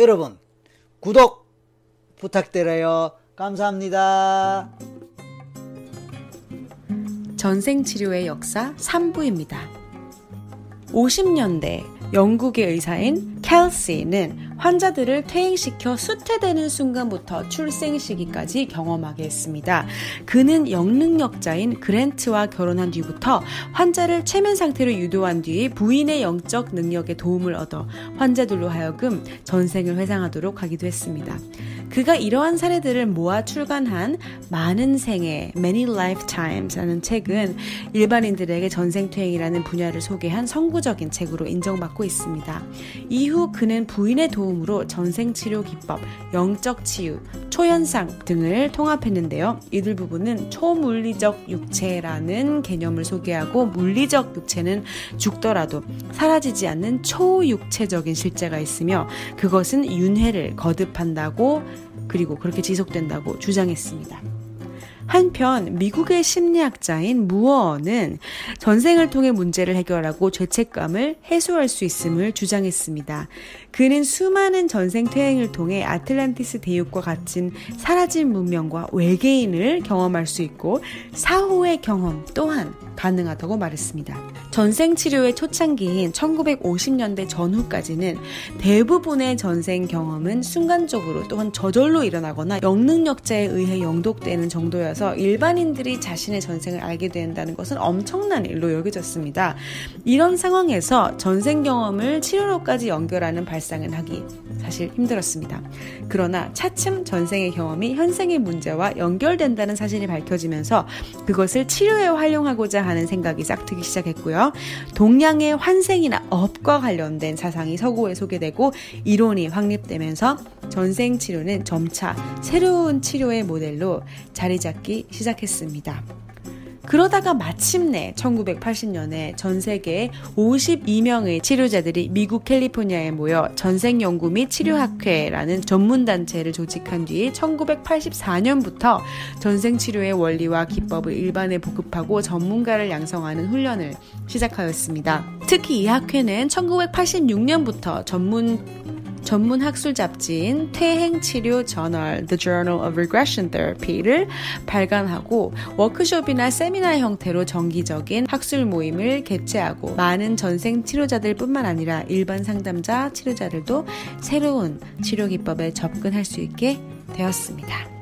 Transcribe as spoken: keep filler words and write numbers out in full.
여러분 구독 부탁드려요. 감사합니다. 전생치료의 역사 삼 부입니다. 오십 년대 영국의 의사인 켈시는 환자들을 퇴행시켜 수태되는 순간부터 출생 시기까지 경험하게 했습니다. 그는 영능력자인 그랜트와 결혼한 뒤부터 환자를 최면 상태로 유도한 뒤 부인의 영적 능력의 도움을 얻어 환자들로 하여금 전생을 회상하도록 하기도 했습니다. 그가 이러한 사례들을 모아 출간한 많은 생애 Many Lifetimes라는 책은 일반인들에게 전생퇴행이라는 분야를 소개한 선구적인 책으로 인정받고 있습니다. 이후 그는 부인의 도움으로 전생치료 기법, 영적치유, 초현상 등을 통합했는데요. 이들 부분은 초물리적 육체라는 개념을 소개하고 물리적 육체는 죽더라도 사라지지 않는 초육체적인 실제가 있으며 그것은 윤회를 거듭한다고 그리고 그렇게 지속된다고 주장했습니다. 한편 미국의 심리학자인 무어는 전생을 통해 문제를 해결하고 죄책감을 해소할 수 있음을 주장했습니다. 그는 수많은 전생퇴행을 통해 아틀란티스 대륙과 같은 사라진 문명과 외계인을 경험할 수 있고 사후의 경험 또한 가능하다고 말했습니다. 전생치료의 초창기인 천구백오십 년대 전후까지는 대부분의 전생 경험은 순간적으로 또한 저절로 일어나거나 영능력자에 의해 영독되는 정도여서 일반인들이 자신의 전생을 알게 된다는 것은 엄청난 일로 여겨졌습니다. 이런 상황에서 전생 경험을 치료로까지 연결하는 발상은 하기 사실 힘들었습니다. 그러나 차츰 전생의 경험이 현생의 문제와 연결된다는 사실이 밝혀지면서 그것을 치료에 활용하고자 하는 생각이 싹트기 시작했고요. 동양의 환생이나 업과 관련된 사상이 서구에 소개되고 이론이 확립되면서 전생치료는 점차 새로운 치료의 모델로 자리잡기 시작했습니다. 그러다가 마침내 천구백팔십 년에 전 세계 오십이 명의 치료자들이 미국 캘리포니아에 모여 전생연구 및 치료학회라는 전문단체를 조직한 뒤 천구백팔십사 년부터 전생치료의 원리와 기법을 일반에 보급하고 전문가를 양성하는 훈련을 시작하였습니다. 특히 이 학회는 천구백팔십육 년부터 전문 전문 학술 잡지인 퇴행치료 저널 The Journal of Regression Therapy를 발간하고 워크숍이나 세미나 형태로 정기적인 학술 모임을 개최하고 많은 전생 치료자들 뿐만 아니라 일반 상담자 치료자들도 새로운 치료 기법에 접근할 수 있게 되었습니다.